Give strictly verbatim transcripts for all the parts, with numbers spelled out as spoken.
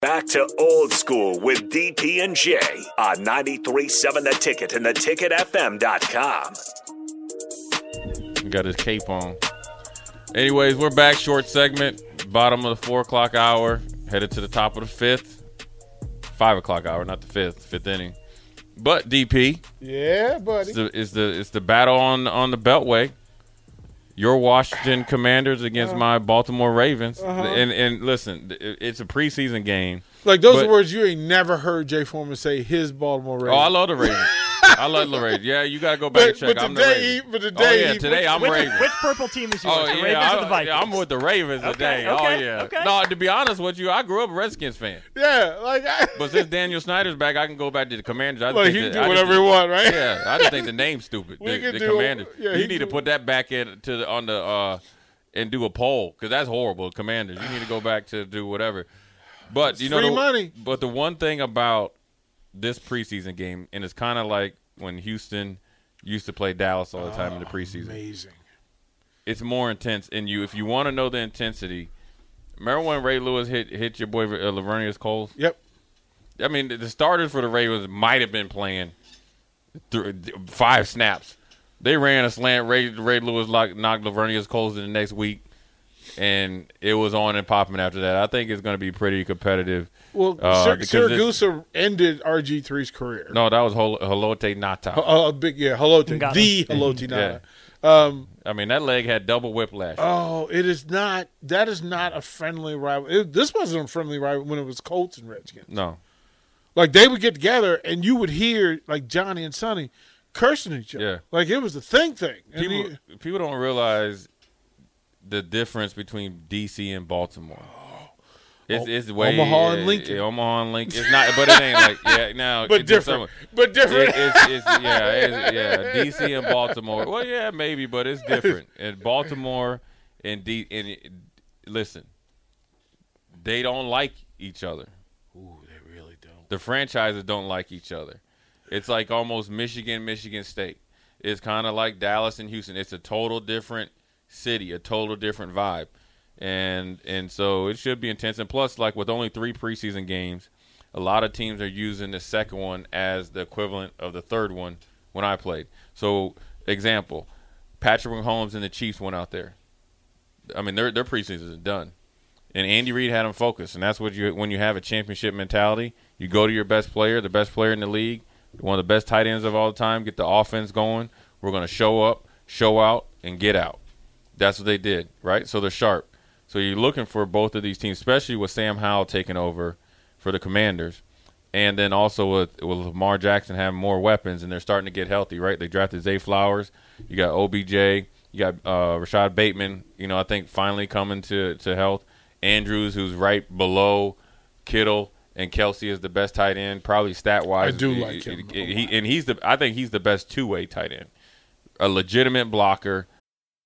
Back to Old School with D P and J on ninety-three point seven The Ticket and the ticket f m dot com. Got his cape on. Anyways, we're back. Short segment. Bottom of the four o'clock hour. Headed to the top of the fifth. five o'clock hour, not the fifth. Fifth inning. But, D P. Yeah, buddy. It's the, it's the, it's the battle on, on the Beltway. Your Washington Commanders against uh, my Baltimore Ravens. Uh-huh. And and listen, it's a preseason game. Like, those but, are words you ain't never heard Jay Foreman say, his Baltimore Ravens. Oh, I love the Ravens. I love the Ravens. Yeah, you got to go back but, and check. But I'm today, the Ravens. But today, oh, yeah, today which, I'm which, Ravens. Which purple team is you oh, with, the yeah, Ravens I, or the Vikings? Yeah, I'm with the Ravens okay, today. Okay, oh, yeah. Okay. No, to be honest with you, I grew up a Redskins fan. Yeah. like. I, but since Daniel Snyder's back, I can go back to the Commanders. I well, think he can do I whatever he wants, right? Yeah, I just think the name's stupid, the, the do, Commanders. Yeah, you need do. to put that back in to the, on the uh, and do a poll, because that's horrible, Commanders. You need to go back to do whatever. But you know, free the, money. But the one thing about this preseason game, and it's kind of like when Houston used to play Dallas all the time oh, in the preseason. Amazing. It's more intense, and you if you want to know the intensity, remember when Ray Lewis hit hit your boy uh, Lavernius Coles? Yep. I mean, the, the starters for the Ravens might have been playing th- five snaps. They ran a slant. Ray, Ray Lewis locked, knocked Lavernius Coles in the next week. And it was on and popping after that. I think it's going to be pretty competitive. Well, uh, Sir, Siragusa ended R G three's career. No, that was Hol- Haloti Ngata. Oh, uh, big yeah, Haloti. Ngata. The Haloti Ngata. Yeah. Um, I mean, that leg had double whiplash. Oh, it is not. That is not a friendly rival. It, this wasn't a friendly rival when it was Colts and Redskins. No, like they would get together and you would hear like Johnny and Sonny cursing each other. Yeah. Like it was a thing thing. People, and he, people don't realize the difference between D C and Baltimore. It's, it's way Omaha and Lincoln. It, it, Omaha and Lincoln. It's not, but it ain't like yeah. Now, but, different. but different, but it, different. It's, it's, yeah, it's, yeah. D C and Baltimore. Well, yeah, maybe, but it's different. And Baltimore and D. And listen, they don't like each other. Ooh, they really don't. The franchises don't like each other. It's like almost Michigan, Michigan State. It's kind of like Dallas and Houston. It's a total different city, a total different vibe, and and so it should be intense. And plus, like with only three preseason games, a lot of teams are using the second one as the equivalent of the third one when I played. So, example, Patrick Mahomes and the Chiefs went out there. I mean, their their preseason is done, and Andy Reid had them focused, and that's what you when you have a championship mentality. You go to your best player, the best player in the league, one of the best tight ends of all time. Get the offense going. We're going to show up, show out, and get out. That's what they did, right? So they're sharp. So you're looking for both of these teams, especially with Sam Howell taking over for the Commanders. And then also with, with Lamar Jackson having more weapons, and they're starting to get healthy, right? They drafted Zay Flowers. You got O B J. You got uh, Rashad Bateman, you know, I think finally coming to, to health. Andrews, who's right below Kittle, and Kelsey is the best tight end, probably stat-wise. I do like him. He, he, and he's the, I think he's the best two-way tight end. A legitimate blocker.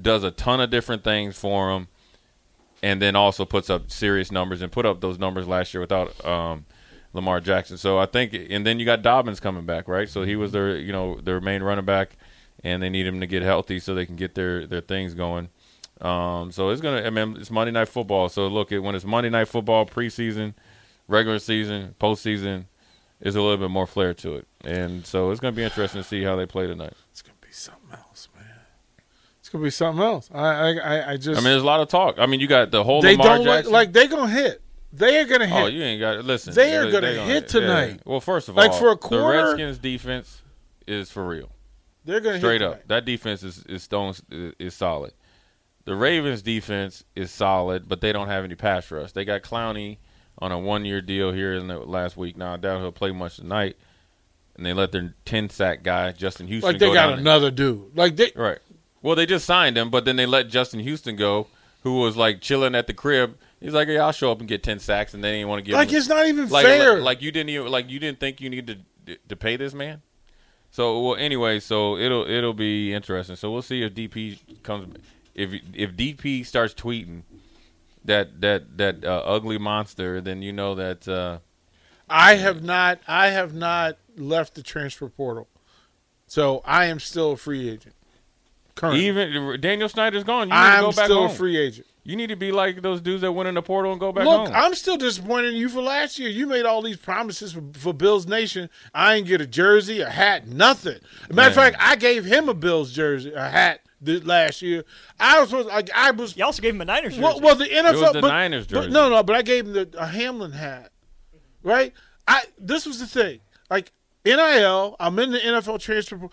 Does a ton of different things for them, and then also puts up serious numbers, and put up those numbers last year without um, Lamar Jackson. So I think, and then you got Dobbins coming back, right? So he was their, you know, their main running back, and they need him to get healthy so they can get their their things going. Um, so it's gonna. I mean, it's Monday Night Football. So look, it, when it's Monday Night Football, preseason, regular season, postseason, is a little bit more flair to it, and so it's gonna be interesting to see how they play tonight. It's gonna be something else, man. It's gonna be something else. I, I, I just. I mean, there's a lot of talk. I mean, you got the whole. They Lamar don't Jackson. like. They're gonna hit. They are gonna hit. Oh, you ain't got. Listen, they are gonna, gonna hit tonight. Yeah. Well, first of all, like for a quarter, the Redskins defense is for real. They're gonna straight hit up. That defense is is stone is solid. The Ravens' defense is solid, but they don't have any pass rush. They got Clowney on a one-year deal here in the last week. Now, I doubt he'll play much tonight. And they let their ten-sack guy, Justin Houston, go. Like, they go got down another and, dude. Like they Right. Well, they just signed him, but then they let Justin Houston go, who was, like, chilling at the crib. He's like, hey, I'll show up and get ten sacks, and they didn't want to give like, him. Like, it's not even like, fair. Like, like, you didn't even, like, you didn't think you needed to, to pay this man? So, well, anyway, so it'll it'll be interesting. So we'll see if D P comes – If if D P starts tweeting that that that uh, ugly monster, then you know that. Uh, I have not. I have not left the transfer portal, so I am still a free agent. Currently. Even Daniel Snyder's gone. You need I'm to go back still home. a free agent. You need to be like those dudes that went in the portal and go back Look, home. Look, I'm still disappointed in you for last year. You made all these promises for, for Bills Nation. I didn't get a jersey, a hat, nothing. As a matter of fact, I gave him a Bills jersey, a hat. This last year, I was like, I was. You also gave him a Niners jersey. Well, well the N F L, it was the but, Niners jersey. But, no, no, but I gave him the, a Hamlin hat, right? I this was the thing. Like N I L, I'm in the N F L transfer.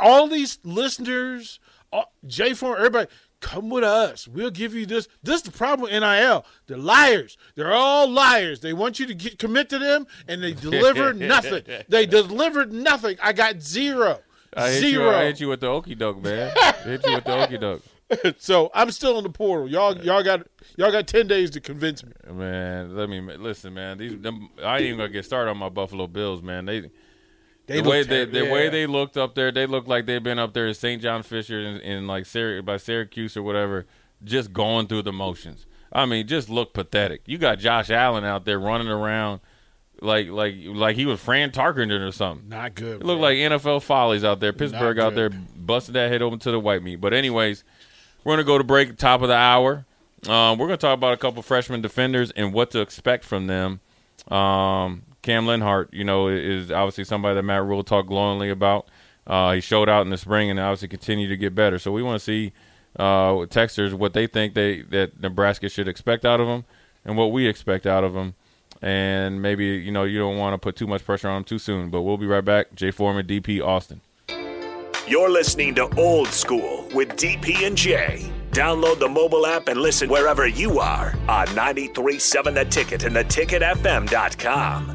All these listeners, all, J Form, everybody, come with us. We'll give you this. This is the problem with N I L. They're liars. They're all liars. They want you to get, commit to them, and they deliver nothing. They delivered nothing. I got zero. I hit, Zero. You, I hit you with the okie doke, man. I hit you with the okie doke. So I'm still in the portal. Y'all, y'all got, y'all got ten days to convince me. Man, let me listen, man. These, them, I ain't even gonna get started on my Buffalo Bills, man. They, they the way they, the yeah. way they looked up there, they looked like they've been up there at Saint John Fisher in, in like Syri- by Syracuse or whatever, just going through the motions. I mean, just look pathetic. You got Josh Allen out there running around. Like like like he was Fran Tarkenton or something. Not good. It looked like N F L follies out there. Pittsburgh out there busting that head open to the white meat. But anyways, we're gonna go to break. Top of the hour, um, we're gonna talk about a couple freshman defenders and what to expect from them. Um, Cam Linhart, you know, is obviously somebody that Matt Rule talked glowingly about. Uh, he showed out in the spring and obviously continued to get better. So we want to see uh, texters what they think they that Nebraska should expect out of them and what we expect out of them. And maybe, you know, you don't want to put too much pressure on them too soon. But we'll be right back. Jay Foreman, D P, Austin. You're listening to Old School with D P and J. Download the mobile app and listen wherever you are on ninety-three point seven The Ticket and the ticket f m dot com.